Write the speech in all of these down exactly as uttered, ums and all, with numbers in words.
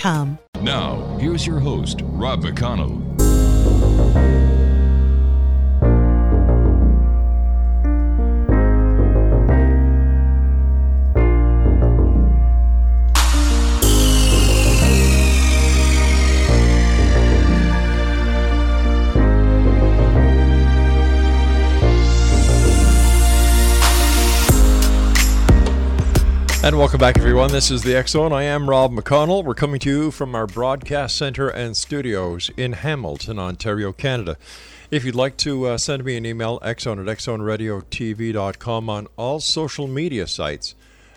com. Now, here's your host, Rob McConnell. And welcome back, everyone. This is the X Zone. I am Rob McConnell. We're coming to you from our broadcast center and studios in Hamilton, Ontario, Canada. If you'd like to uh, send me an email, x zone at x zone radio t v dot com, on all social media sites,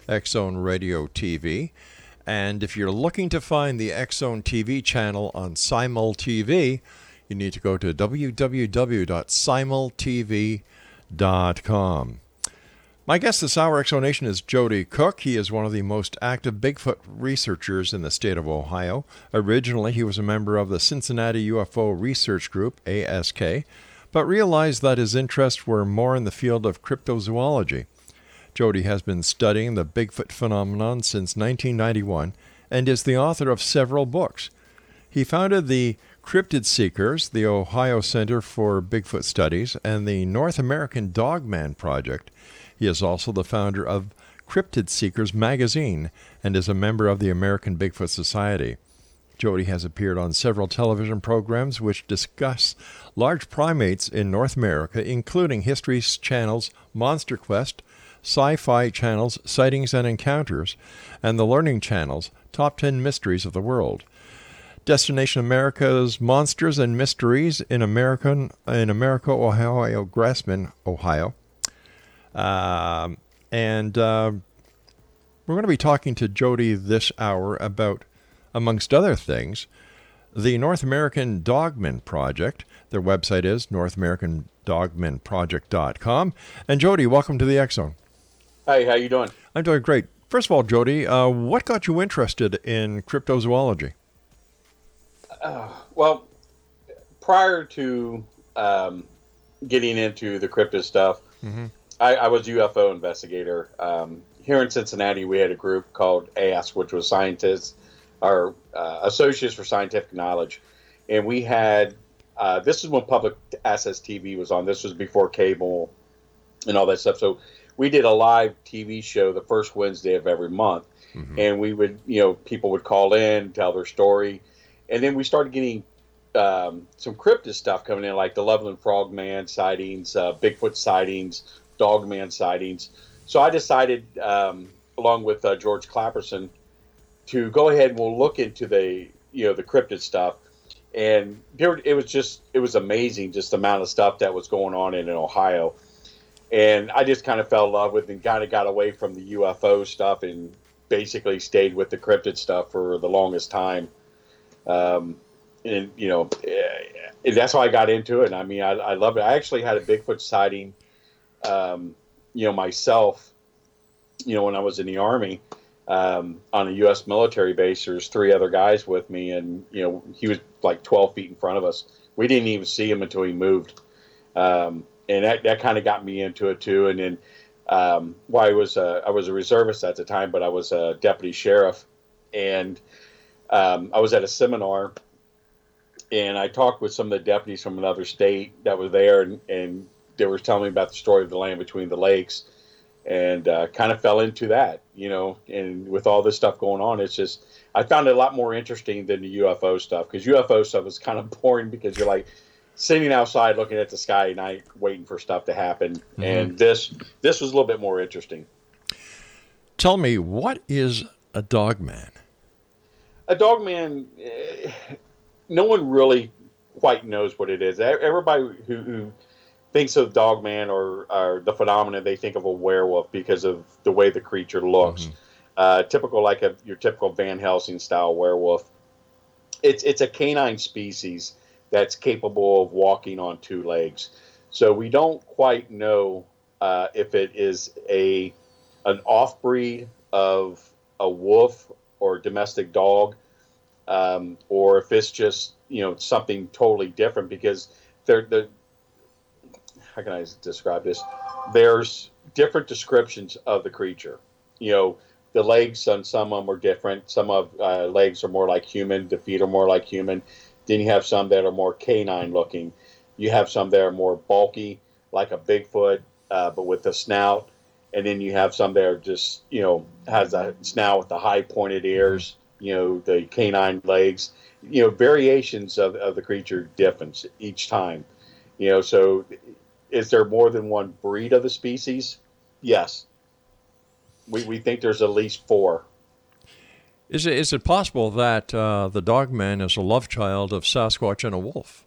X Zone Radio T V. And if you're looking to find the X Zone T V channel on Simul T V, you need to go to w w w dot simul t v dot com. My guest this hour, X Zone Nation, is Jody Cook. He is one of the most active Bigfoot researchers in the state of Ohio. Originally, he was a member of the Cincinnati U F O Research Group, A S K, but realized that his interests were more in the field of cryptozoology. Jody has been studying the Bigfoot phenomenon since nineteen ninety-one and is the author of several books. He founded the Cryptid Seekers, the Ohio Center for Bigfoot Studies, and the North American Dogman Project. He is also the founder of Cryptid Seekers Magazine and is a member of the American Bigfoot Society. Jody has appeared on several television programs which discuss large primates in North America, including History Channel's Monster Quest, Sci-Fi Channel's Sightings and Encounters, and the Learning Channel's Top ten Mysteries of the World. Destination America's Monsters and Mysteries in America, in America, Ohio, Grassman, Ohio. Um, and uh, we're going to be talking to Jody this hour about, amongst other things, the North American Dogman Project. Their website is north american dogman project dot com. And Jody, welcome to the X Zone. Hi, how you doing? I'm doing great. First of all, Jody, uh, what got you interested in cryptozoology? Uh, well, prior to um, getting into the cryptid stuff, mm-hmm. I, I was a U F O investigator. Um, here in Cincinnati, we had a group called A S K, which was scientists, or uh, Associates for Scientific Knowledge. And we had, uh, this is when public access T V was on. This was before cable and all that stuff. So we did a live T V show the first Wednesday of every month. Mm-hmm. And we would, you know, people would call in, tell their story. And then we started getting um, some cryptid stuff coming in, like the Loveland Frogman sightings, uh, Bigfoot sightings, Dogman sightings. So I decided, um, along with uh, George Clapperson, to go ahead and we'll look into the, you know, the cryptid stuff. And there, it was just, it was amazing, just the amount of stuff that was going on in, in Ohio. And I just kind of fell in love with it and kind of got away from the U F O stuff and basically stayed with the cryptid stuff for the longest time. Um, and, you know, that's how I got into it. And I mean, I, I love it. I actually had a Bigfoot sighting Um, you know, myself, you know, when I was in the Army, um, on a U S military base, there's three other guys with me. And, you know, he was like twelve feet in front of us. We didn't even see him until he moved. Um, and that, that kind of got me into it too. And then, um, well, I was, a, I was a reservist at the time, but I was a deputy sheriff, and, um, I was at a seminar and I talked with some of the deputies from another state that were there, and, and they were telling me about the story of the Land Between the Lakes, and uh, kind of fell into that, you know, and with all this stuff going on, it's just, I found it a lot more interesting than the U F O stuff, because U F O stuff is kind of boring, because you're like sitting outside looking at the sky at night waiting for stuff to happen. Mm-hmm. And this, this was a little bit more interesting. Tell me, what is a dogman? A dogman, eh, no one really quite knows what it is. Everybody who, who thinks of dogman or, or the phenomena, they think of a werewolf because of the way the creature looks. Mm-hmm. uh, typical like a, your typical Van Helsing style werewolf. It's it's a canine species that's capable of walking on two legs. So we don't quite know uh, if it is a an off-breed of a wolf or domestic dog, um, or if it's just, you know, something totally different, because they're, they're how can I describe this? There's different descriptions of the creature. You know, the legs on some of them are different. Some of uh, legs are more like human. The feet are more like human. Then you have some that are more canine looking. You have some that are more bulky, like a Bigfoot, uh, but with a snout. And then you have some that are just, you know, has a snout with the high pointed ears, you know, the canine legs, you know, variations of, of the creature difference each time. You know, so is there more than one breed of the species? Yes. We we think there's at least four. Is it, is it possible that uh, the Dogman is a love child of Sasquatch and a wolf?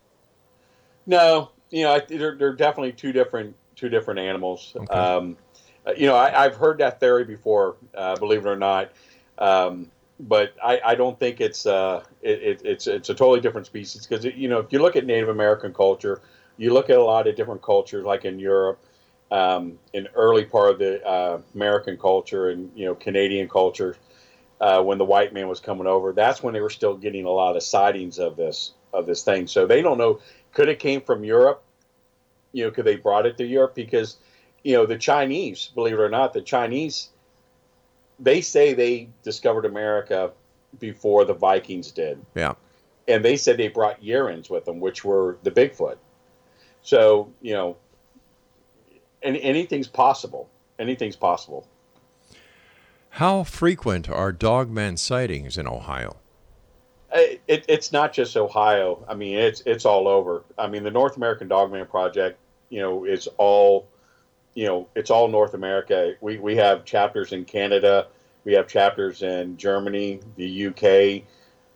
No, you know, I, they're, they're definitely two different two different animals. Okay. Um, you know, I, I've heard that theory before, uh, believe it or not, um, but I, I don't think it's uh, it, it, it's it's a totally different species, because you know, if you look at Native American culture, you look at a lot of different cultures, like in Europe, um, in early part of the uh, American culture, and you know, Canadian culture. Uh, when the white man was coming over, that's when they were still getting a lot of sightings of this of this thing. So they don't know. Could it came from Europe? You know, could they brought it to Europe? Because, you know, the Chinese, believe it or not, the Chinese, they say they discovered America before the Vikings did. Yeah. And they said they brought Yerins with them, which were the Bigfoot. So, you know, and anything's possible. Anything's possible. How frequent are Dogman sightings in Ohio? It, it, it's not just Ohio. I mean, it's it's all over. I mean, the North American Dogman Project, you know, is all, you know, it's all North America. We we have chapters in Canada. We have chapters in Germany, the U K.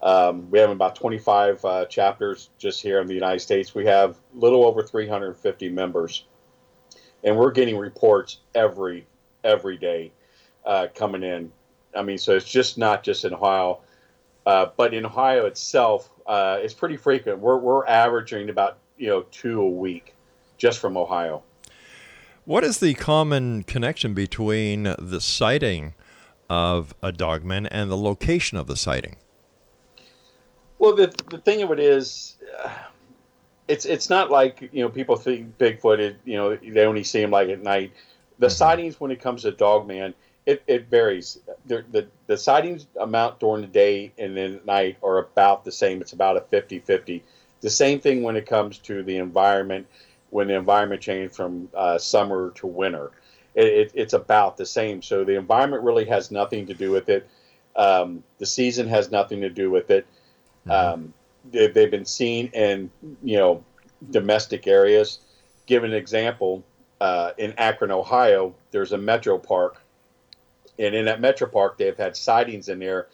Um, we have about twenty-five uh, chapters just here in the United States. We have a little over three hundred fifty members, and we're getting reports every every day. Uh, coming in. I mean, so it's just not just in Ohio, uh, but in Ohio itself, uh, it's pretty frequent. We're we're averaging about, you know, two a week just from Ohio. What is the common connection between the sighting of a Dogman and the location of the sighting? Well, the the thing of it is, uh, it's it's not like, you know, people think Bigfoot is, you know, they only see him like at night. The mm-hmm. sightings when it comes to Dogman, It, it varies. The, the, the sightings amount during the day and then at night are about the same. It's about a fifty-fifty. The same thing when it comes to the environment, when the environment changed from uh, summer to winter. It, it, it's about the same. So the environment really has nothing to do with it. Um, the season has nothing to do with it. Mm-hmm. Um, they, they've been seen in, you know, domestic areas. Give an example, uh, in Akron, Ohio, there's a metro park. And in that metro park, they've had sightings in there.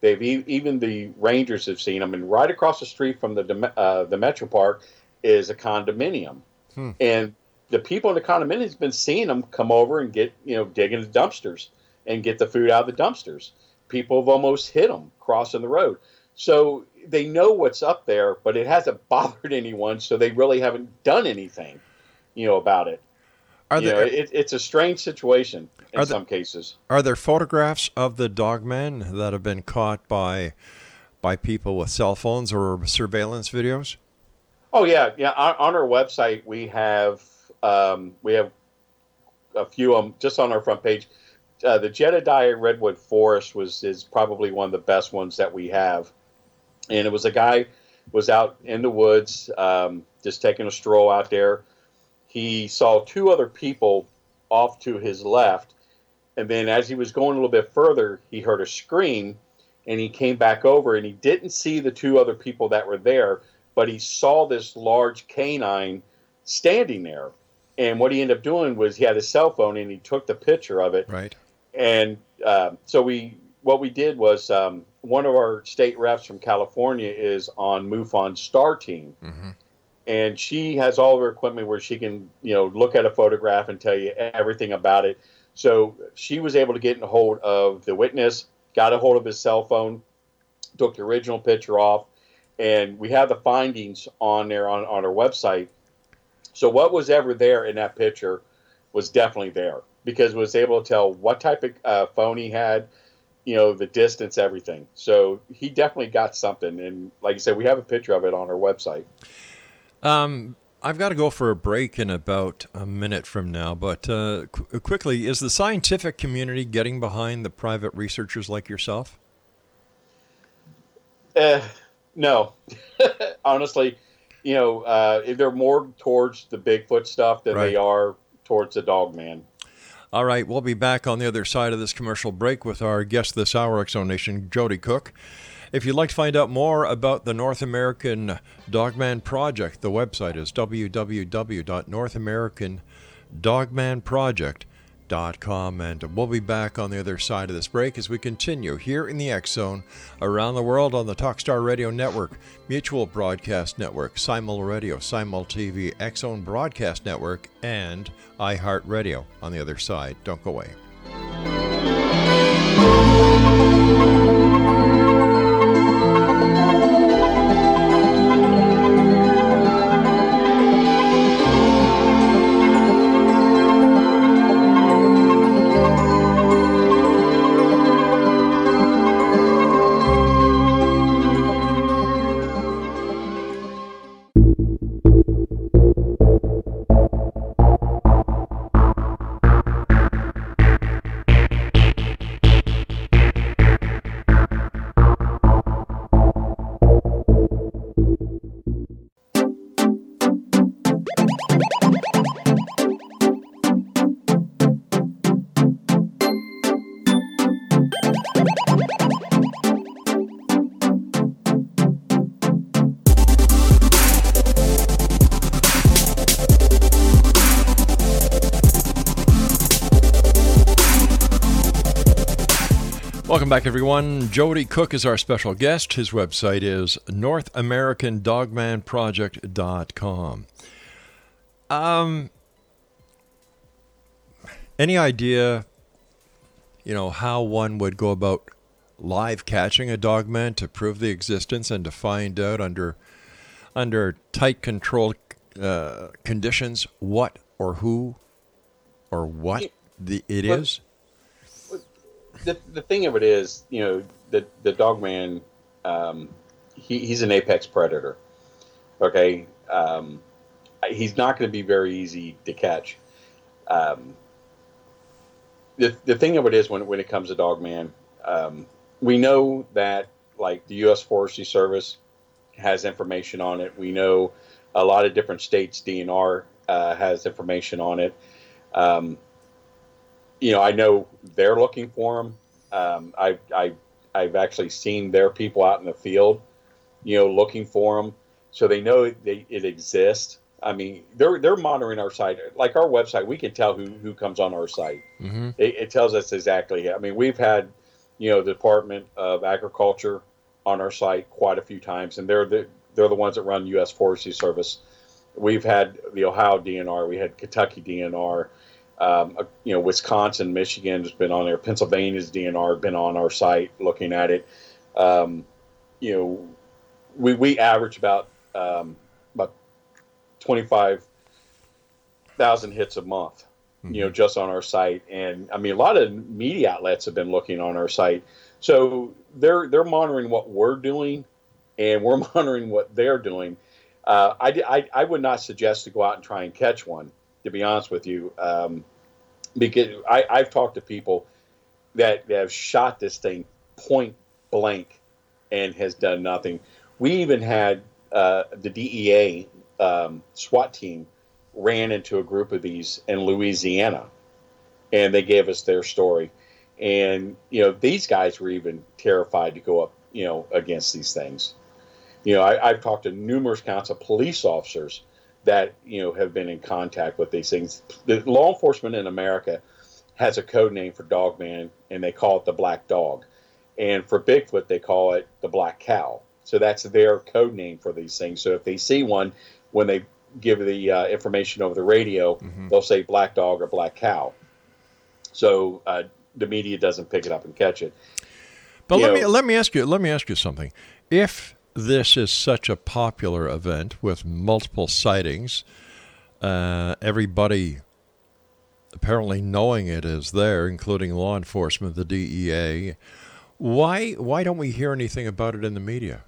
They've e- even the rangers have seen them. And right across the street from the uh, the metro park is a condominium, hmm. and the people in the condominium has been seeing them come over and get, you know, dig into the dumpsters and get the food out of the dumpsters. People have almost hit them crossing the road, so they know what's up there, but it hasn't bothered anyone, so they really haven't done anything, you know, about it. Are there, you know, it, it's a strange situation in there, some cases. Are there photographs of the Dogman that have been caught by by people with cell phones or surveillance videos? Oh yeah, yeah. On, on our website, we have um, we have a few of them just on our front page. Uh, the Jedediah Redwood Forest was is probably one of the best ones that we have, and it was a guy was out in the woods, um, just taking a stroll out there. He saw two other people off to his left, and then as he was going a little bit further, he heard a scream, and he came back over, and he didn't see the two other people that were there, but he saw this large canine standing there. And what he ended up doing was he had his cell phone, and he took the picture of it. Right. And uh, so we, what we did was um, one of our state reps from California is on MUFON Star Team. Mm-hmm. And she has all of her equipment where she can, you know, look at a photograph and tell you everything about it. So she was able to get a hold of the witness, got a hold of his cell phone, took the original picture off, and we have the findings on there on, on our website. So what was ever there in that picture was definitely there, because it was able to tell what type of uh, phone he had, you know, the distance, everything. So he definitely got something. And like I said, we have a picture of it on our website. Um, I've got to go for a break in about a minute from now, but uh, qu- quickly, is the scientific community getting behind the private researchers like yourself? Uh, no. Honestly, you know, uh, they're more towards the Bigfoot stuff than right. they are towards the Dogman. All right, we'll be back on the other side of this commercial break with our guest this hour, Exonation, Jody Cook. If you'd like to find out more about the North American Dogman Project, the website is w w w dot north american dogman project dot com. And we'll be back on the other side of this break as we continue here in the X Zone, around the world on the Talkstar Radio Network, Mutual Broadcast Network, Simul Radio, Simul T V, X Zone Broadcast Network, and iHeartRadio on the other side. Don't go away. Welcome back, everyone. Jody Cook is our special guest. His website is north american dogman project dot com. Um, any idea, you know, how one would go about live catching a dogman to prove the existence and to find out under under tight control uh, conditions what or who or what the, it is? The the thing of it is, you know, the the Dogman, um, he he's an apex predator. Okay, um, he's not going to be very easy to catch. Um, the the thing of it is, when when it comes to Dogman, um, we know that like the U S Forestry Service has information on it. We know a lot of different states D N R uh, has information on it. Um, You know, I know they're looking for them. Um, I, I, I've actually seen their people out in the field, you know, looking for them. So they know they, it exists. I mean, they're they're monitoring our site. Like our website, we can tell who, who comes on our site. Mm-hmm. It, it tells us exactly. I mean, we've had, you know, the Department of Agriculture on our site quite a few times, and they're the, they're the ones that run U S Forestry Service. We've had the Ohio D N R. We had Kentucky D N R. Um, you know, Wisconsin, Michigan has been on there. Pennsylvania's D N R been on our site looking at it. Um, you know, we we average about um, about twenty-five thousand hits a month. Mm-hmm. You know, just on our site, and I mean, a lot of media outlets have been looking on our site, so they're they're monitoring what we're doing, and we're monitoring what they're doing. Uh, I, I I would not suggest to go out and try and catch one, to be honest with you, um, because I, I've talked to people that, that have shot this thing point blank and has done nothing. We even had uh, the D E A um, SWAT team ran into a group of these in Louisiana, and they gave us their story. And, you know, these guys were even terrified to go up, you know, against these things. You know, I, I've talked to numerous counts of police officers that, you know, have been in contact with these things. The law enforcement in America has a code name for Dogman, and they call it the Black Dog. And for Bigfoot, they call it the Black Cow. So that's their code name for these things. So if they see one, when they give the uh, information over the radio, mm-hmm. they'll say Black Dog or Black Cow. so uh, the media doesn't pick it up and catch it. But you let know, me let me ask you let me ask you something. If this is such a popular event with multiple sightings, uh, everybody apparently knowing it is there, including law enforcement, the D E A. Why why don't we hear anything about it in the media?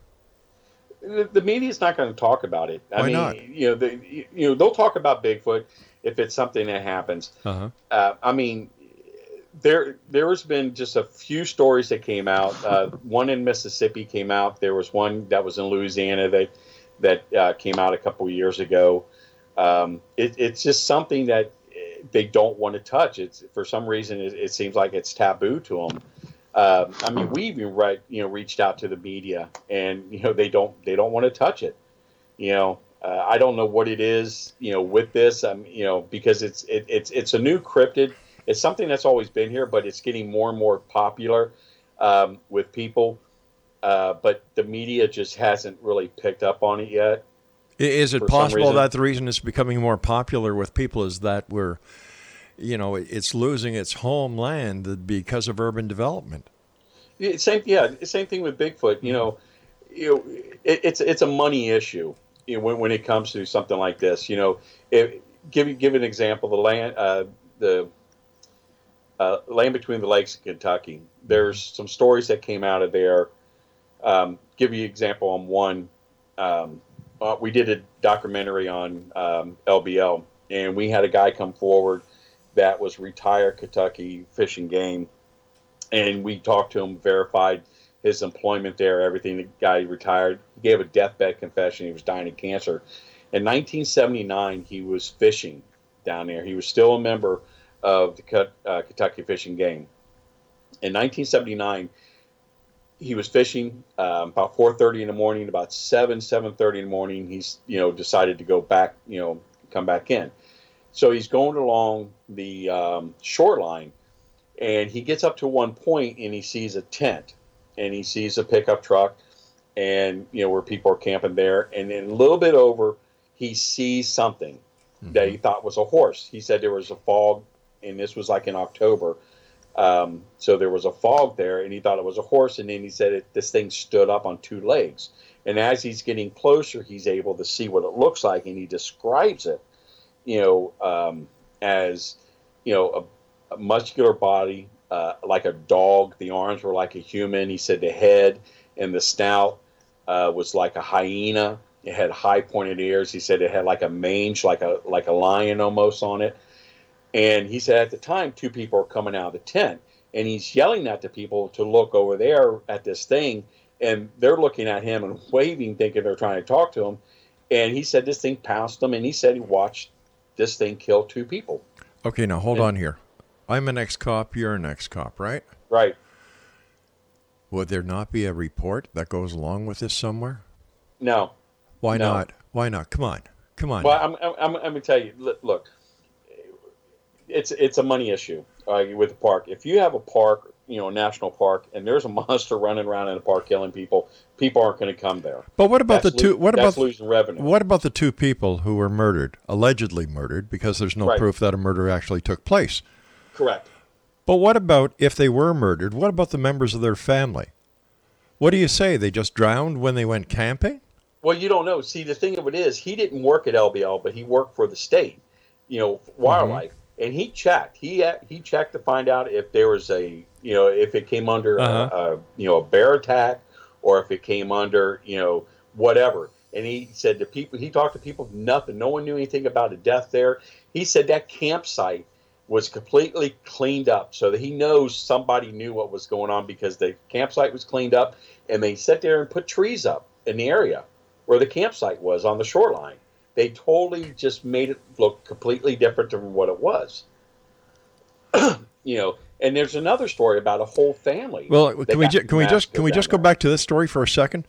The, the media's not going to talk about it. I why mean, not? You know, the, you know, they'll talk about Bigfoot if it's something that happens. Uh-huh. Uh, I mean, there there has been just a few stories that came out. Uh, one in Mississippi came out. There was one that was in Louisiana that that uh, came out a couple of years ago. Um, it, it's just something that they don't want to touch. It's for some reason it, it seems like it's taboo to them. Uh, I mean, we even right, you know, reached out to the media, and you know they don't they don't want to touch it. You know, uh, I don't know what it is. You know, with this, um, you know, because it's it, it's it's a new cryptid. It's something that's always been here, but it's getting more and more popular um, with people. Uh, but the media just hasn't really picked up on it yet. Is it possible that the reason it's becoming more popular with people is that we're, you know, it's losing its homeland because of urban development? Yeah, same, yeah, same thing with Bigfoot. You know, you know, it, it's it's a money issue you know, when when it comes to something like this. You know, it, give give an example. The land uh, the uh, Land Between the Lakes, Kentucky. There's some stories that came out of there. Um, give you an example on one. Um, Uh, we did a documentary on um, L B L, and we had a guy come forward that was retired Kentucky Fish and Game, and we talked to him, verified his employment there, everything. The guy retired. He gave a deathbed confession. He was dying of cancer. In nineteen seventy-nine, he was fishing down there. He was still a member of the uh, Kentucky Fish and Game. In nineteen seventy-nine, he was fishing um, about four thirty in the morning, about seven, seven thirty in the morning. He's, you know, decided to go back, you know, come back in. So he's going along the um, shoreline, and he gets up to one point, and he sees a tent, and he sees a pickup truck, and, you know, where people are camping there. And then a little bit over, he sees something mm-hmm. that he thought was a horse. He said there was a fog, and this was like in October. Um, so there was a fog there, and he thought it was a horse, and then he said it, this thing stood up on two legs. And as he's getting closer, he's able to see what it looks like, and he describes it, you know, um, as, you know, a, a muscular body, uh, like a dog. The arms were like a human. He said the head and the snout uh, was like a hyena. It had high pointed ears. He said it had like a mange, like a like a lion almost on it. And he said at the time, two people are coming out of the tent, and he's yelling at the people to look over there at this thing, and they're looking at him and waving, thinking they're trying to talk to him. And he said this thing pounced them, and he said he watched this thing kill two people. Okay, now hold and, on here. I'm an ex-cop, you're an ex-cop, right? Right. Would there not be a report that goes along with this somewhere? No. Why no. not? Why not? Come on. Come on. Well, I'm, I'm, I'm, I'm going to tell you, look. It's it's a money issue uh, with the park. If you have a park, you know, a national park, and there's a monster running around in the park killing people, people aren't going to come there. But what about that's the two? Lo- what about that's losing revenue? What about the two people who were murdered, allegedly murdered, because there's no right. proof that a murder actually took place? Correct. But what about if they were murdered? What about the members of their family? What do you say? They just drowned when they went camping? Well, you don't know. See, the thing of it is, he didn't work at L B L, but he worked for the state, you know, wildlife. Mm-hmm. And he checked. He he checked to find out if there was a, you know, if it came under uh-huh. a, a, you know, a bear attack, or if it came under, you know, whatever. And he said to people, he talked to people, nothing. No one knew anything about a death there. He said that campsite was completely cleaned up, so that he knows somebody knew what was going on, because the campsite was cleaned up, and they sat there and put trees up in the area where the campsite was on the shoreline. They totally just made it look completely different from what it was. You know, and there's another story about a whole family. Well, can we, ju- can we just can we just go back to this story for a second?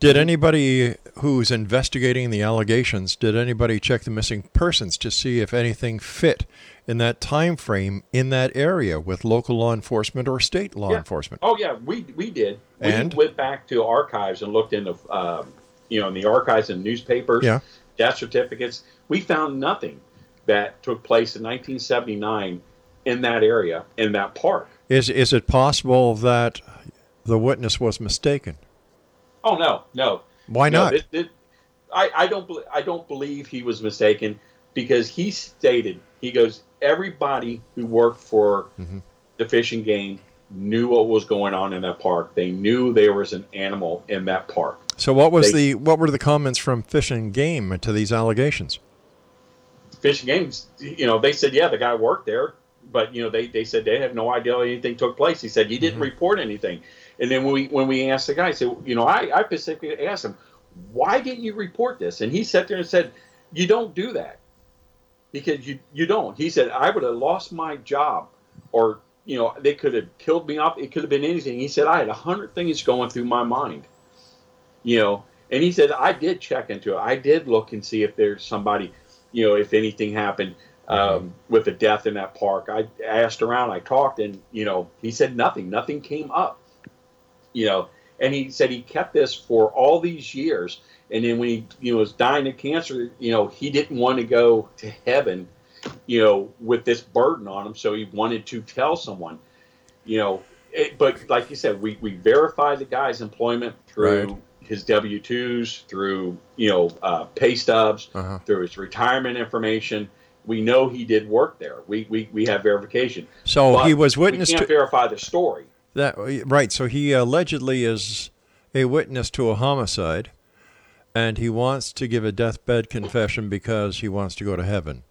Did anybody who's investigating the allegations, did anybody check the missing persons to see if anything fit in that time frame in that area with local law enforcement or state law yeah. enforcement? Oh yeah, we we did. We and? went back to archives and looked into um, you know, in the archives and newspapers. Yeah. Death certificates. We found nothing that took place in nineteen seventy-nine in that area, in that park. Is is it possible that the witness was mistaken? Oh, no, no. Why no, not? It, it, I, I don't I don't believe he was mistaken, because he stated, he goes, everybody who worked for mm-hmm. the Fish and Game knew what was going on in that park. They knew there was an animal in that park. So what was they, the what were the comments from Fish and Game to these allegations? Fish and Games, you know, they said, yeah, the guy worked there, but you know, they, they said they have no idea anything took place. He said he didn't mm-hmm. report anything. And then when we when we asked the guy, I said, you know, I, I specifically asked him, why didn't you report this? And he sat there and said, you don't do that. Because you you don't. He said, I would have lost my job, or you know, they could have killed me off. It could have been anything. He said, I had a hundred things going through my mind. You know, and he said, I did check into it. I did look and see if there's somebody, you know, if anything happened um, with a death in that park. I asked around, I talked, and, you know, he said nothing. Nothing came up, you know. And he said he kept this for all these years. And then when he you know, was dying of cancer, you know, he didn't want to go to heaven, you know, with this burden on him. So he wanted to tell someone, you know, it, but like you said, we, we verified the guy's employment through right. his W two's, through, you know, uh, pay stubs, uh-huh. through his retirement information. We know he did work there. We we, we have verification. So but he was witness to... We can't to, verify the story. That right. So he allegedly is a witness to a homicide, and he wants to give a deathbed confession because he wants to go to heaven.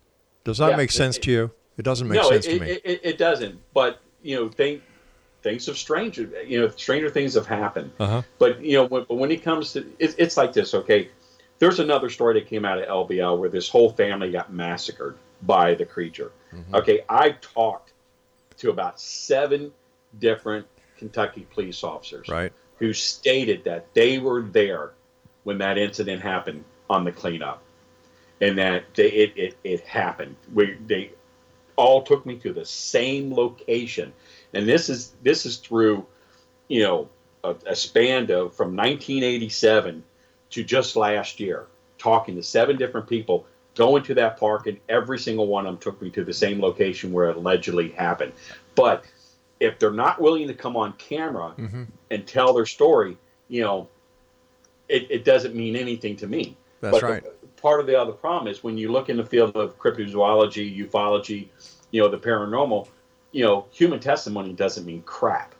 Does that yeah, make sense it, to you? It doesn't make no, sense it, to me. It, it, it doesn't. But, you know, think, things of stranger, you know, stranger things have happened. Uh-huh. But, you know, when, but when it comes to, it, it's like this, okay, there's another story that came out of L B L where this whole family got massacred by the creature. Mm-hmm. Okay, I talked to about seven different Kentucky police officers right. who stated that they were there when that incident happened on the cleanup. And that they, it, it, it happened. We, they all took me to the same location. And this is this is through, you know, a, a span of from nineteen eighty-seven to just last year, talking to seven different people, going to that park, and every single one of them took me to the same location where it allegedly happened. But if they're not willing to come on camera mm-hmm. and tell their story, you know, it, it doesn't mean anything to me. That's but right. The, part of the other problem is when you look in the field of cryptozoology, ufology, you know, the paranormal, you know, human testimony doesn't mean crap.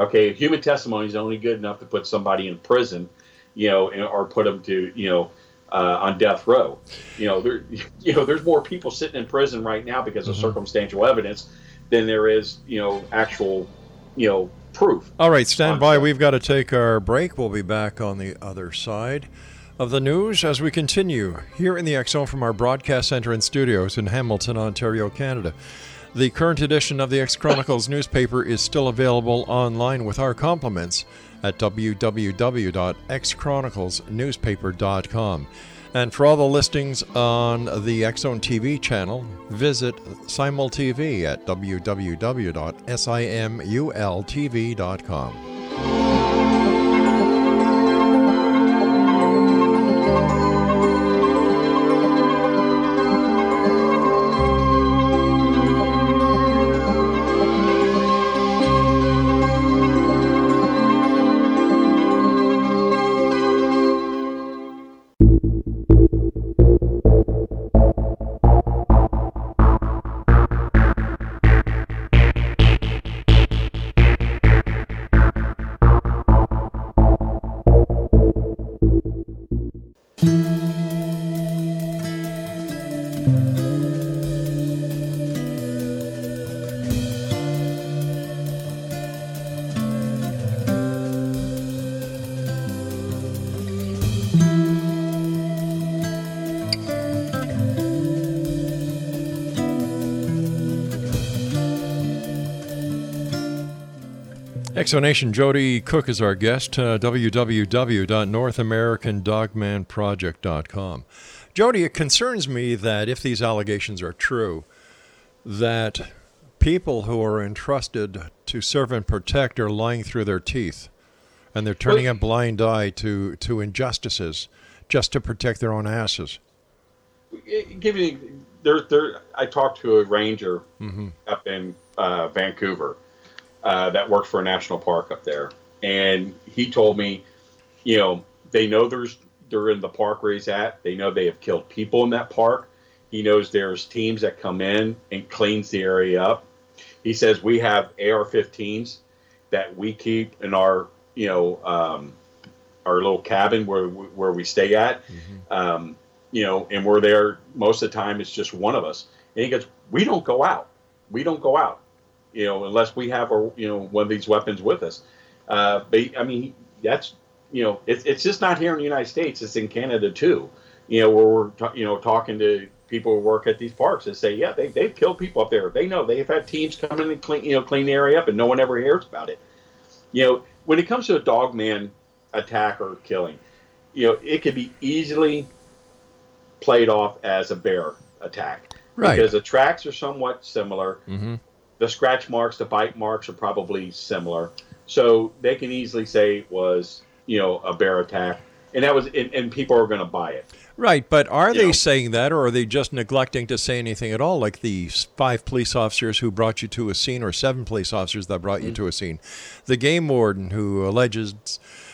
Okay, human testimony is only good enough to put somebody in prison, you know, or put them to, you know, uh, on death row. You know, there, you know, there's more people sitting in prison right now because of mm-hmm. circumstantial evidence than there is, you know, actual, you know, proof. All right, stand by. We've got to take our break. We'll be back on the other side of the news as we continue here in the X-Zone from our broadcast center and studios in Hamilton, Ontario, Canada. The current edition of the X-Chronicles newspaper is still available online with our compliments at w w w dot x chronicles newspaper dot com. And for all the listings on the X-Zone T V channel, visit Simul T V at w w w dot simul t v dot com. X-Zonation, Jody Cook is our guest, uh, w w w dot north american dogman project dot com. Jody, it concerns me that if these allegations are true, that people who are entrusted to serve and protect are lying through their teeth, and they're turning well, a blind eye to, to injustices just to protect their own asses. Give you there, there. I talked to a ranger mm-hmm. up in uh, Vancouver uh, that works for a national park up there, and he told me, you know, they know there's they're in the park where he's at. They know they have killed people in that park. He knows there's teams that come in and cleans the area up. He says we have A R fifteens that we keep in our, you know, um, our little cabin where where we stay at. Mm-hmm. Um, you know, and we're there most of the time. It's just one of us. And he goes, we don't go out. We don't go out, you know, unless we have, a, you know, one of these weapons with us. Uh, but, I mean, that's, you know, it's it's just not here in the United States. It's in Canada, too, you know, where we're, ta- you know, talking to people who work at these parks and say, yeah, they, they've killed people up there. They know they've had teams come in and clean, you know, clean the area up, and no one ever hears about it. You know, when it comes to a dogman attack or killing, you know, it could be easily played off as a bear attack, right? Because the tracks are somewhat similar. Mm-hmm. The scratch marks, the bite marks are probably similar, so they can easily say it was, you know, a bear attack, and that was, and, and people are going to buy it, right? But are you they know? saying that, or are they just neglecting to say anything at all? Like the five police officers who brought you to a scene, or seven police officers that brought mm-hmm. you to a scene, the game warden who alleges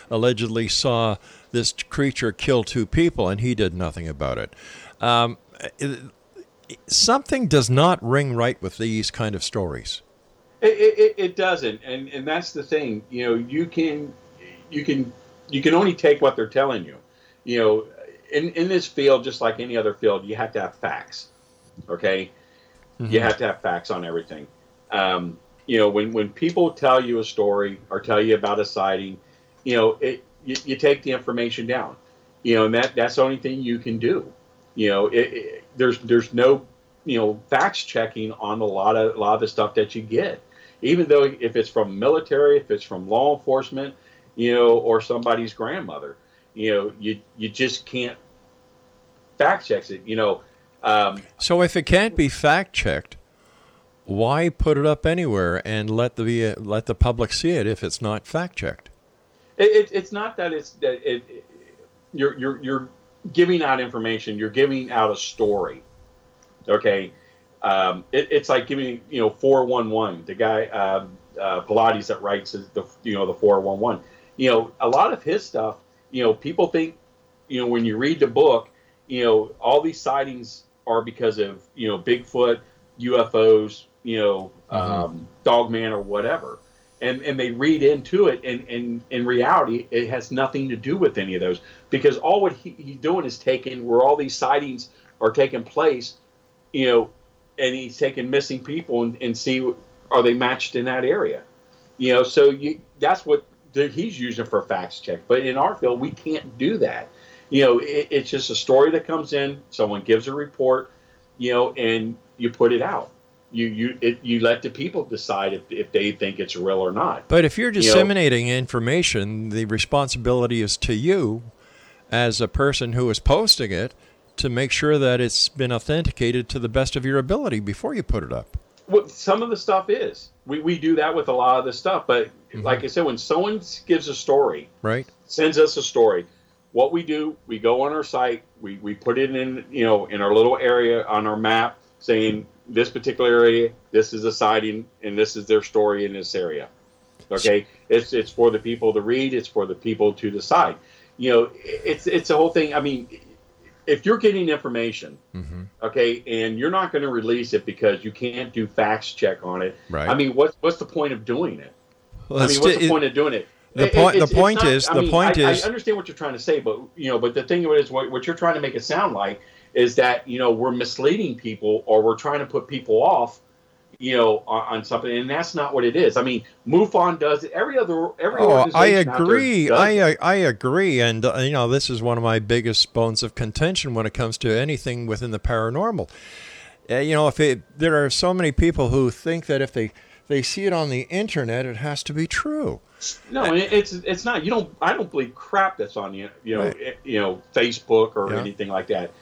allegedly saw this creature killed two people, and he did nothing about it. Um, it, it something does not ring right with these kind of stories. It, it, it doesn't, and, and that's the thing. You know, you can, you can, you can only take what they're telling you. You know, in in this field, just like any other field, you have to have facts. Okay, mm-hmm. you have to have facts on everything. Um, you know, when when people tell you a story or tell you about a sighting, you know it. You, you take the information down, you know, and that, that's the only thing you can do. You know, it, it, there's there's no, you know, facts checking on a lot of a lot of the stuff that you get, even though if it's from military, if it's from law enforcement, you know, or somebody's grandmother, you know, you you just can't fact check it. You know, um, so if it can't be fact checked, why put it up anywhere and let the let the public see it if it's not fact checked? It, it, it's not that it's that it, it, you're you're you're giving out information. You're giving out a story. Okay, um, it, it's like giving, you know, four one one. The guy uh, uh, Pilates that writes the you know the four one one. You know, a lot of his stuff. You know, people think, you know, when you read the book, you know, all these sightings are because of, you know, Bigfoot, U F Os, you know, mm-hmm. um, Dogman or whatever. And and they read into it, and, and in reality, it has nothing to do with any of those, because all what he, he's doing is taking where all these sightings are taking place, you know, and he's taking missing people and, and see are they matched in that area, you know. So you, that's what the, he's using for facts check. But in our field, we can't do that, you know. It, it's just a story that comes in, someone gives a report, you know, and you put it out. You you it, you let the people decide if, if they think it's real or not. But if you're disseminating you know, information, the responsibility is to you as a person who is posting it to make sure that it's been authenticated to the best of your ability before you put it up. Well, some of the stuff is. We we do that with a lot of the stuff. But mm-hmm. like I said, when someone gives a story, right, sends us a story, what we do, we go on our site, we, we put it in, you know, in our little area on our map saying, this particular area, this is a sighting, and this is their story in this area. Okay, it's it's for the people to read. It's for the people to decide. You know, it's it's the whole thing. I mean, if you're getting information, mm-hmm. okay, and you're not going to release it because you can't do facts check on it. Right. I mean, what's what's the point of doing it? Well, I mean, what's the it, point of doing it? The point. The point not, is. I mean, the point I, is. I understand what you're trying to say, but you know, but the thing is, what what you're trying to make it sound like is that, you know, we're misleading people or we're trying to put people off, you know, on, on something, and that's not what it is. I mean, MUFON does it. Every other every oh, I agree. I I agree, and uh, you know, this is one of my biggest bones of contention when it comes to anything within the paranormal. Uh, you know, if it, there are so many people who think that if they they see it on the internet, it has to be true. No, and it's it's not. You don't. I don't believe crap that's on you you know right. you know Facebook or yeah. anything like that.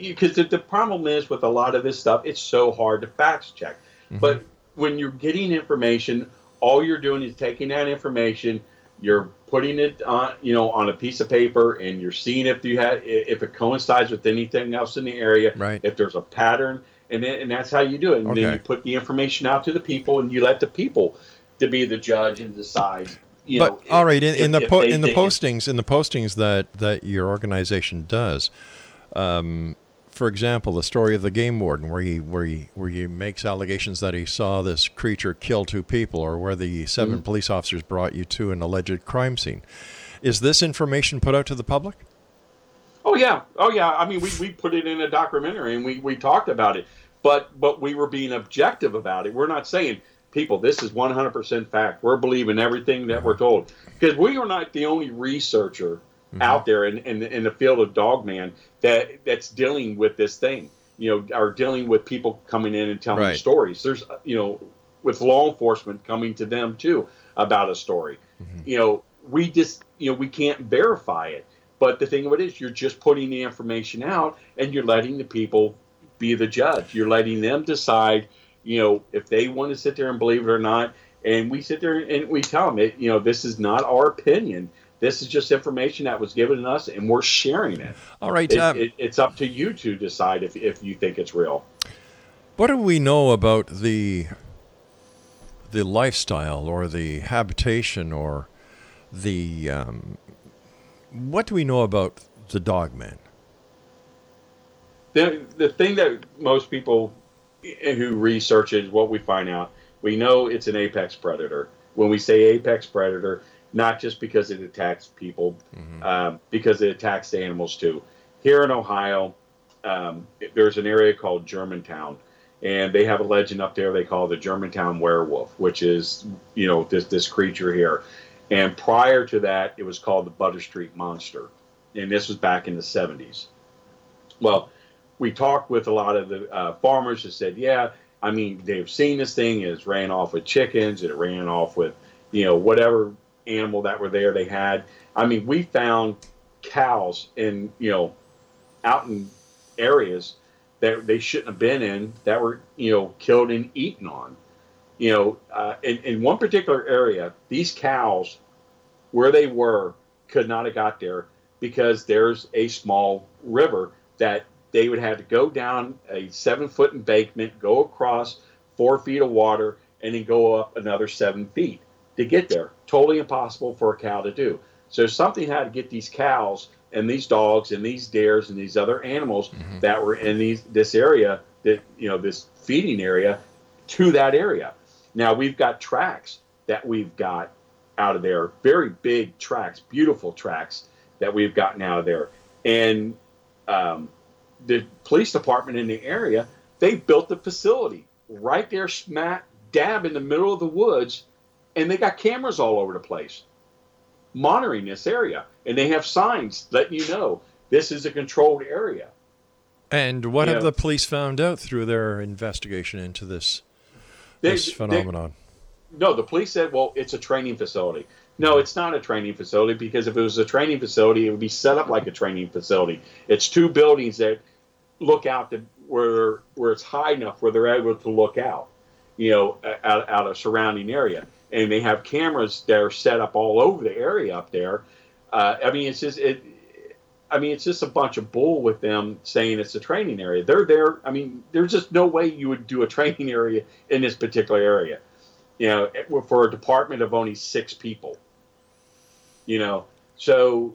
Because the, the problem is with a lot of this stuff, it's so hard to fact check. Mm-hmm. But when you're getting information, all you're doing is taking that information, You're putting it on, you know, on a piece of paper, and you're seeing if you had, if it coincides with anything else in the area, right. If there's a pattern, and then, and that's how you do it. And okay. Then you put the information out to the people, and you let the people to be the judge and decide. You but know, all right, in, if, in the po- in the postings, in the postings that, that your organization does, um, for example, the story of the game warden, where he where he where he makes allegations that he saw this creature kill two people, or where the seven mm-hmm. police officers brought you to an alleged crime scene. Is this information put out to the public? Oh yeah, oh yeah. I mean, we, we put it in a documentary and we, we talked about it, but but we were being objective about it. We're not saying, people, this is one hundred percent fact. We're believing everything that we're told, because we are not the only researcher mm-hmm. out there in, in in the field of dogman that that's dealing with this thing, you know, are dealing with people coming in and telling right. stories. There's, you know, with law enforcement coming to them too about a story, mm-hmm. you know, we just, you know, we can't verify it. But the thing of it is, you're just putting the information out, and you're letting the people be the judge. You're letting them decide, you know, if they want to sit there and believe it or not. And we sit there and we tell them, you know, this is not our opinion. This is just information that was given to us, and we're sharing it. All right. It, um, it, it's up to you to decide if, if you think it's real. What do we know about the the lifestyle, or the habitation, or the, um, what do we know about the dogman? The, the thing that most people who research it, what we find out, we know it's an apex predator. When we say apex predator, not just because it attacks people, mm-hmm. um, because it attacks the animals too. Here in Ohio, um, there's an area called Germantown, and they have a legend up there they call the Germantown werewolf, which is, you know, this this creature here. And prior to that, it was called the Butter Street Monster, and this was back in the seventies. Well, we talked with a lot of the uh, farmers who said, yeah, I mean, they've seen this thing. It ran off with chickens. It ran off with, you know, whatever animal that were there they had. I mean, we found cows in, you know, out in areas that they shouldn't have been in, that were, you know, killed and eaten on. You know, uh, in, in one particular area, these cows, where they were, could not have got there because there's a small river that they would have to go down a seven-foot embankment, go across four feet of water, and then go up another seven feet to get there. Totally impossible for a cow to do. So something had to get these cows and these dogs and these deers and these other animals mm-hmm. that were in these this area, that you know, this feeding area, to that area. Now, we've got tracks that we've got out of there, very big tracks, beautiful tracks that we've gotten out of there. And um, the police department in the area, they built the facility right there, smack dab in the middle of the woods, and they got cameras all over the place monitoring this area, and they have signs letting you know this is a controlled area. And what you have know, the police found out through their investigation into this they, this phenomenon? They, no, the police said, well, it's a training facility. No, it's not a training facility, because if it was a training facility, it would be set up like a training facility. It's two buildings that look out to where where it's high enough where they're able to look out, you know, out, out of surrounding area. And they have cameras that are set up all over the area up there. Uh, I mean, it's just it. I mean, it's just a bunch of bull with them saying it's a training area. They're there. I mean, there's just no way you would do a training area in this particular area, you know, for a department of only six people. You know, so,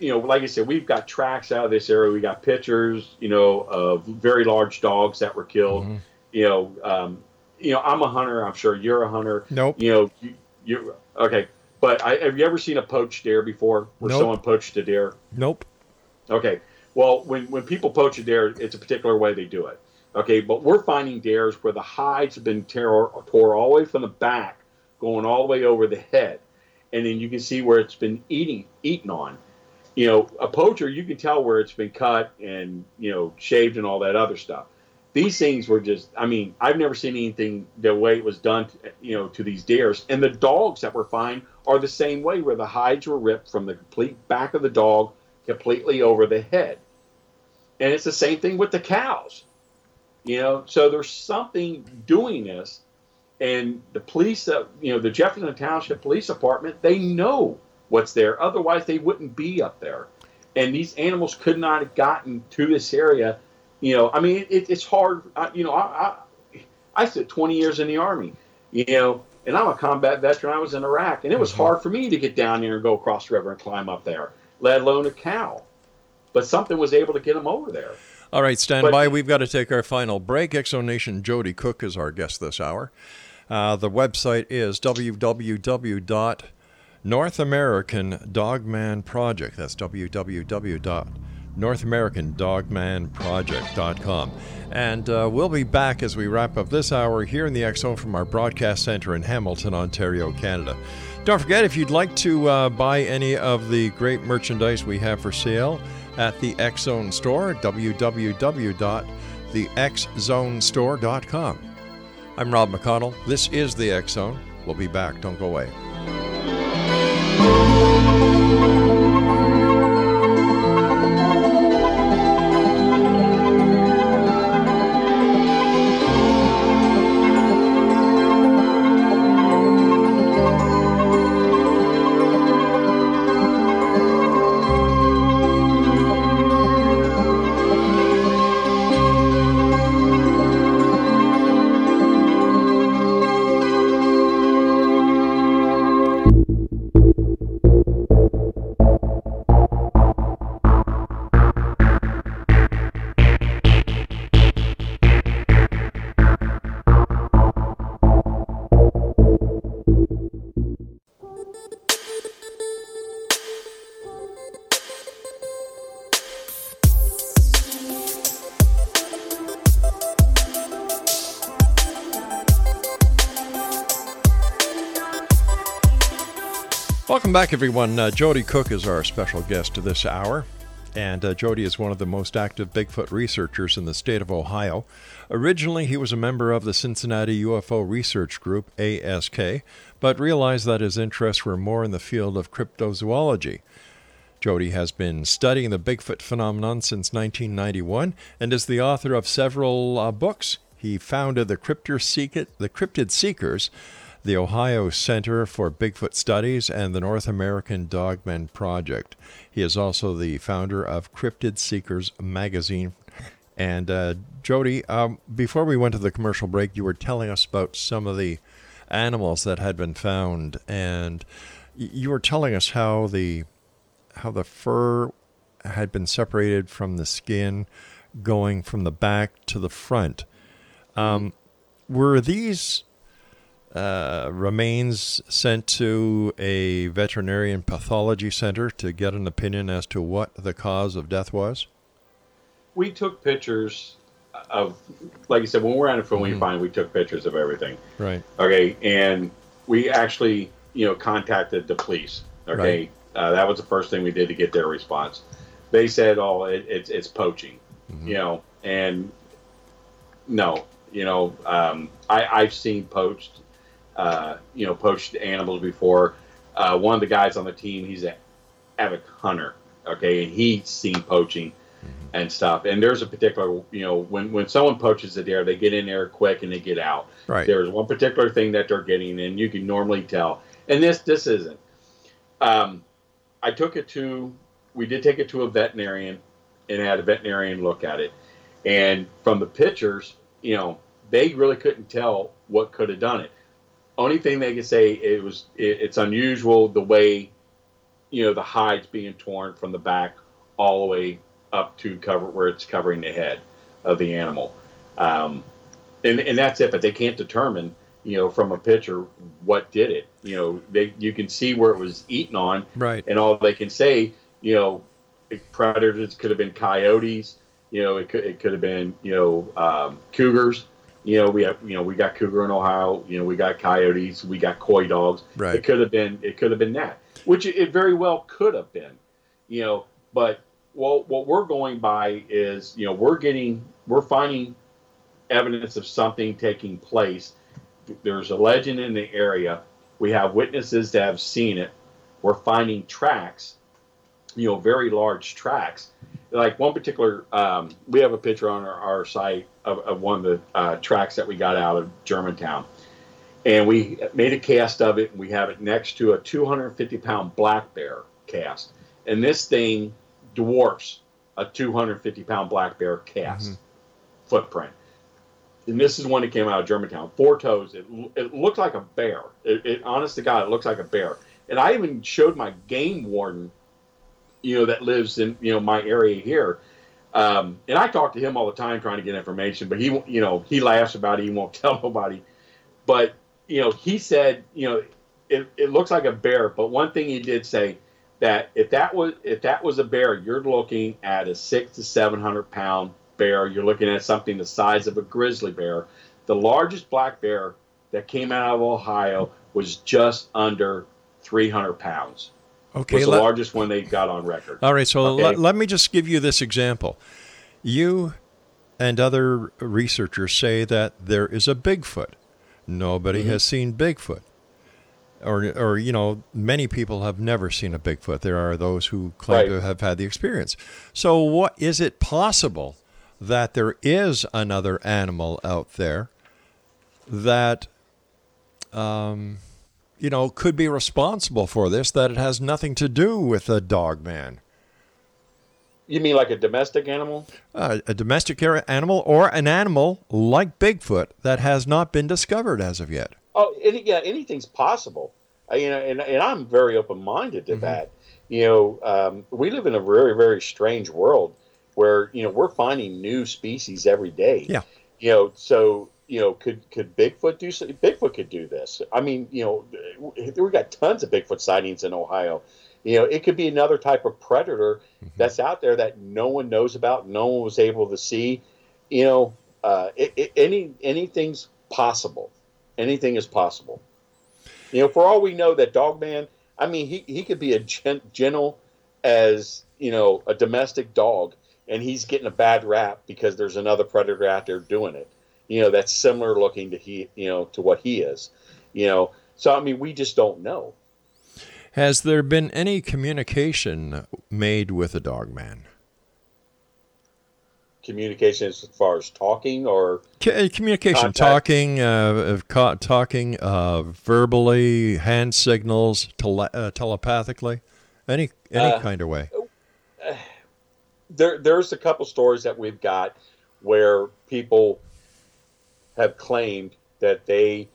you know, like I said, we've got tracks out of this area. We got pictures, you know, of very large dogs that were killed. Mm-hmm. You know, um, you know, I'm a hunter. I'm sure you're a hunter. Nope. You know, you, you okay. But I, have you ever seen a poached deer before where nope. someone poached a deer? Nope. Okay. Well, when, when people poach a deer, it's a particular way they do it. Okay. But we're finding deers where the hides have been tear, tore all the way from the back, going all the way over the head. And then you can see where it's been eating, eaten on. You know, a poacher, you can tell where it's been cut and, you know, shaved and all that other stuff. These things were just, I mean, I've never seen anything the way it was done, you know, to these deers. And the dogs that were found are the same way, where the hides were ripped from the complete back of the dog completely over the head. And it's the same thing with the cows. You know, so there's something doing this And the police, uh, you know, the Jefferson Township Police Department, they know what's there. Otherwise, they wouldn't be up there. And these animals could not have gotten to this area. You know, I mean, it, it's hard. I, you know, I, I I spent twenty years in the Army, you know, and I'm a combat veteran. I was in Iraq, and it was mm-hmm. hard for me to get down here and go across the river and climb up there, let alone a cow. But something was able to get them over there. All right, stand but, by. We've got to take our final break. Exonation Jody Cook is our guest this hour. Uh, the website is w w w dot north american dogman project. That's w w w dot north american dogman project dot com. And uh, we'll be back as we wrap up this hour here in the X Zone from our broadcast center in Hamilton, Ontario, Canada. Don't forget, if you'd like to uh, buy any of the great merchandise we have for sale at the X Zone store, w w w dot the x zone store dot com. I'm Rob McConnell. This is the X Zone. We'll be back. Don't go away. Welcome back, everyone. Uh, Jody Cook is our special guest to this hour, and uh, Jody is one of the most active Bigfoot researchers in the state of Ohio. Originally, he was a member of the Cincinnati U F O Research Group, A S K, but realized that his interests were more in the field of cryptozoology. Jody has been studying the Bigfoot phenomenon since nineteen ninety-one and is the author of several uh, books. He founded the Cryptid Seekers, the Ohio Center for Bigfoot Studies, and the North American Dogman Project. He is also the founder of Cryptid Seekers Magazine. And uh, Jody, um, before we went to the commercial break, you were telling us about some of the animals that had been found, and you were telling us how the how the fur had been separated from the skin, going from the back to the front. Um, were these Uh, remains sent to a veterinarian pathology center to get an opinion as to what the cause of death was? We took pictures of, like I said, when we're on a phone, mm-hmm. we find we took pictures of everything. Right. Okay, and we actually, you know, contacted the police. Okay, right. uh, that was the first thing we did to get their response. They said, "Oh, it, it's it's poaching," mm-hmm. you know, and no, you know, um, I I've seen poached. Uh, you know, poached animals before. Uh, one of the guys on the team, he's an avid hunter, okay, and he's seen poaching and stuff. And there's a particular, you know, when, when someone poaches a deer, they get in there quick and they get out. Right. There's one particular thing that they're getting, and you can normally tell. And this this isn't. Um, I took it to, we did take it to a veterinarian and had a veterinarian look at it. And from the pictures, you know, they really couldn't tell what could have done it. Only thing they could say it was it, it's unusual the way, you know, the hide's being torn from the back all the way up to cover where it's covering the head of the animal, um, and and that's it. But they can't determine, you know, from a picture what did it. You know, they you can see where it was eaten on, right? And all they can say, you know, predators could have been coyotes. You know, it could it could have been you know um, cougars. You know, we have, you know, we got cougar in Ohio, you know, we got coyotes, we got coy dogs. Right. It could have been, it could have been that, which it very well could have been, you know, but well, what we're going by is, you know, we're getting, we're finding evidence of something taking place. There's a legend in the area. We have witnesses that have seen it. We're finding tracks, you know, very large tracks. Like one particular, um, we have a picture on our, our site of, of one of the uh, tracks that we got out of Germantown. And we made a cast of it, and we have it next to a two hundred fifty pound black bear cast. And this thing dwarfs a two hundred fifty pound black bear cast mm-hmm. footprint. And this is one that came out of Germantown. Four toes. It, it looked like a bear. It, it, honest to God, it looks like a bear. And I even showed my game warden, you know, that lives in, you know, my area here. Um, and I talk to him all the time trying to get information, but he, you know, he laughs about it. He won't tell nobody. But, you know, he said, you know, it, it looks like a bear. But one thing he did say, that if that was if that was a bear, you're looking at a six to seven hundred pound bear. You're looking at something the size of a grizzly bear. The largest black bear that came out of Ohio was just under three hundred pounds. Okay, it was the let, largest one they got on record. All right, so okay. let, let me just give you this example. You and other researchers say that there is a Bigfoot. Nobody mm-hmm. has seen Bigfoot. Or, or you know, many people have never seen a Bigfoot. There are those who claim right. to have had the experience. So what is it possible that there is another animal out there that, um, you know, could be responsible for this, that it has nothing to do with a dog man? You mean like a domestic animal? Uh, a domestic animal or an animal like Bigfoot that has not been discovered as of yet. Oh, any, yeah, anything's possible, uh, you know, and, and I'm very open-minded to mm-hmm. that. You know, um, we live in a very, very strange world where, you know, we're finding new species every day. Yeah. You know, so, you know, could could Bigfoot do something? Bigfoot could do this. I mean, you know, we've got tons of Bigfoot sightings in Ohio. You know, it could be another type of predator mm-hmm. that's out there that no one knows about, no one was able to see. You know, uh, it, it, any anything's possible. Anything is possible. You know, for all we know, that dog man, I mean, he, he could be a gen, gentle as, you know, a domestic dog, and he's getting a bad rap because there's another predator out there doing it, you know, that's similar looking to he, you know, to what he is, you know. So, I mean, we just don't know. Has there been any communication made with a dog man? Communication as far as talking or communication, contact? talking, uh, talking, uh, verbally, hand signals, tele- uh, telepathically, any any uh, kind of way. Uh, there, there's a couple stories that we've got where people have claimed that they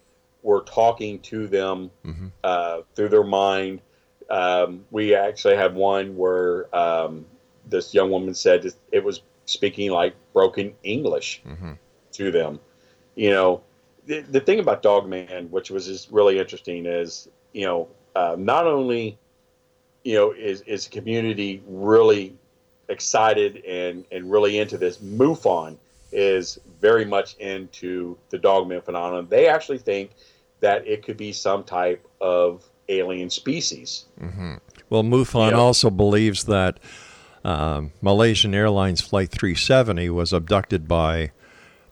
were talking to them mm-hmm. uh, through their mind. Um, we actually had one where um, this young woman said it was speaking like broken English mm-hmm. to them. You know, the, the thing about Dogman, which was just really interesting, is, you know, uh, not only, you know, is, is the community really excited and, and really into this. MUFON is very much into the Dogman phenomenon. They actually think that it could be some type of alien species. Mm-hmm. Well, MUFON you know? also believes that Um, Malaysian Airlines Flight three seventy was abducted by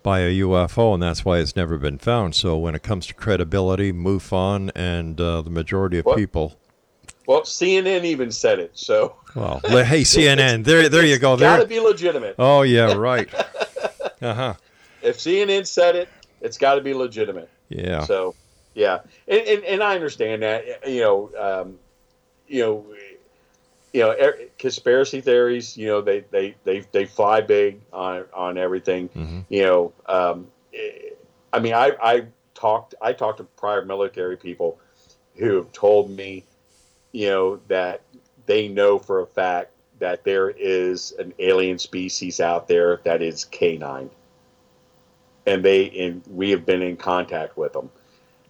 by a U F O, and that's why it's never been found. So when it comes to credibility, MUFON and uh, the majority of well, people. Well, C N N even said it. So. Well, hey, C N N, there, there you go. It's got to be legitimate. Oh yeah, right. Uh huh. If C N N said it, it's got to be legitimate. Yeah. So, yeah, and and, and I understand that. You know, um, you know. You know, er, conspiracy theories, you know, they, they, they, they fly big on on everything. Mm-hmm. You know, um, I mean, I, I talked I talked to prior military people who have told me, you know, that they know for a fact that there is an alien species out there that is canine. And they and we have been in contact with them.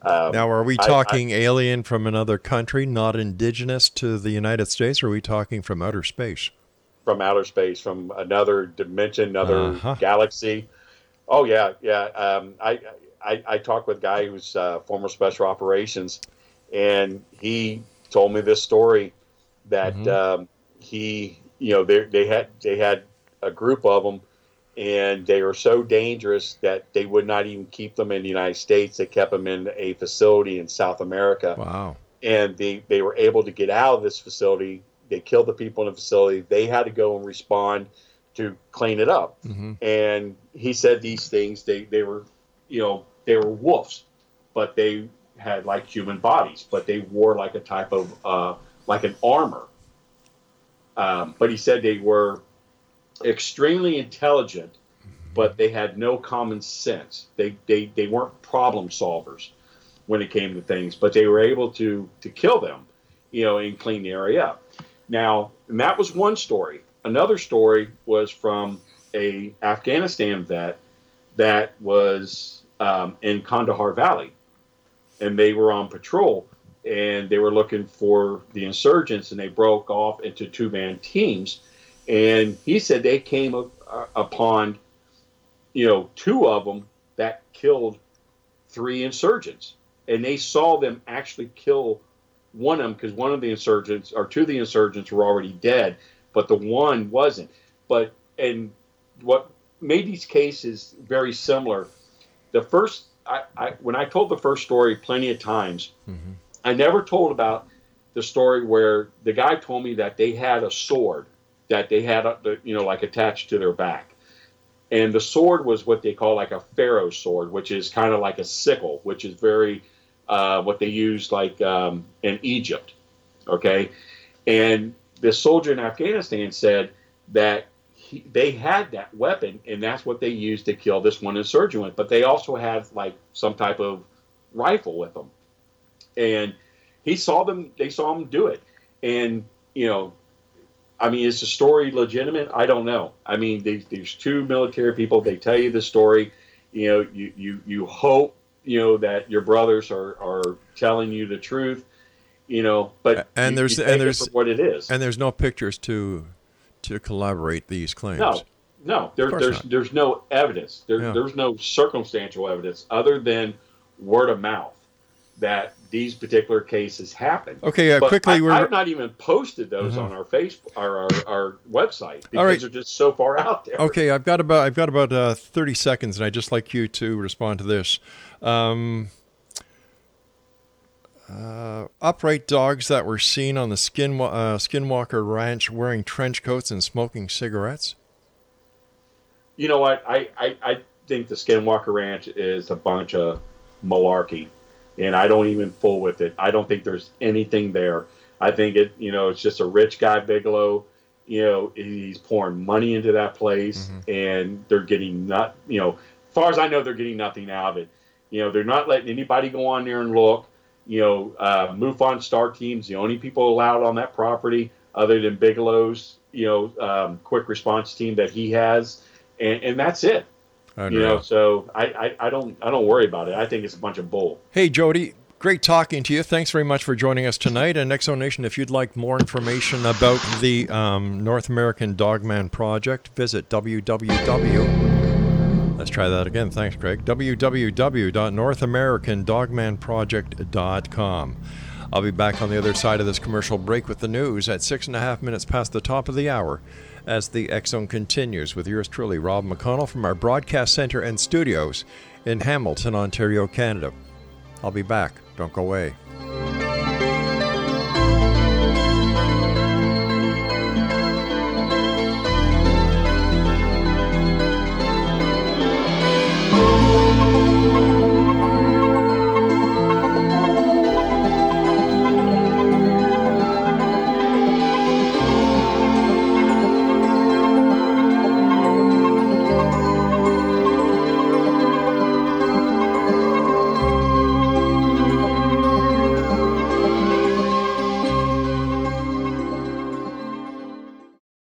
Um, now, are we talking I, I, alien from another country, not indigenous to the United States, or are we talking from outer space? From outer space, from another dimension, another uh-huh. galaxy. Oh, yeah, yeah. Um, I, I I talked with a guy who's uh, former special operations, and he told me this story that mm-hmm. um, he, you know, they they had they had a group of them. And they were so dangerous that they would not even keep them in the United States. They kept them in a facility in South America. Wow. And they, they were able to get out of this facility. They killed the people in the facility. They had to go and respond to clean it up. Mm-hmm. And he said these things, they, they were, you know, they were wolves. but they had like human bodies, but they wore like a type of uh, like an armor. Um, but he said they were extremely intelligent, but they had no common sense. They they they weren't problem solvers when it came to things, but they were able to to kill them, you know, and clean the area up. Now, and that was one story. Another story was from a Afghanistan vet that was um, in Kandahar Valley, and they were on patrol, and they were looking for the insurgents, and they broke off into two-man teams. And he said they came up, uh, upon, you know, two of them that killed three insurgents, and they saw them actually kill one of them because one of the insurgents or two of the insurgents were already dead, but the one wasn't. But and what made these cases very similar, the first I, I when I told the first story plenty of times. Mm-hmm. I never told about the story where the guy told me that they had a sword that they had, you know, like attached to their back. And the sword was what they call like a pharaoh sword, which is kind of like a sickle, which is very, uh, what they used like um, in Egypt. Okay. And this soldier in Afghanistan said that he, they had that weapon, and that's what they used to kill this one insurgent with. But they also had like some type of rifle with them. And he saw them, they saw him do it. And, you know, I mean, is the story legitimate? I don't know. I mean, they, there's two military people. They tell you the story. You know, you, you, you hope, you know, that your brothers are, are telling you the truth, you know, but and you, there's you take and there's it for what it is. And there's no pictures to to collaborate these claims. No, no, there, there's, there's no evidence. There, yeah. There's no circumstantial evidence other than word of mouth that these particular cases happen. Okay, uh, quickly, I, we're... I've not even posted those mm-hmm. on our Facebook, our, our our website because right. They're just so far out there. Okay, I've got about I've got about uh, thirty seconds, and I'd just like you to respond to this. Um, uh, upright dogs that were seen on the skin uh, Skinwalker Ranch wearing trench coats and smoking cigarettes. You know what? I, I I think the Skinwalker Ranch is a bunch of malarkey. And I don't even fool with it. I don't think there's anything there. I think it, you know, it's just a rich guy, Bigelow. You know, he's pouring money into that place, mm-hmm. and they're getting not, you know, as far as I know, they're getting nothing out of it. You know, they're not letting anybody go on there and look. You know, uh, MUFON Star Team's the only people allowed on that property, other than Bigelow's, you know, um, quick response team that he has, and, and that's it. You know, so I, I, I don't I don't worry about it. I think it's a bunch of bull. Hey, Jody, great talking to you. Thanks very much for joining us tonight. And X O Nation, if you'd like more information about the um, North American Dogman Project, visit www. Let's try that again. Thanks, Craig. www dot north american dogman project dot com. I'll be back on the other side of this commercial break with the news at six and a half minutes past the top of the hour as the X-Zone continues with yours truly, Rob McConnell, from our broadcast center and studios in Hamilton, Ontario, Canada. I'll be back. Don't go away.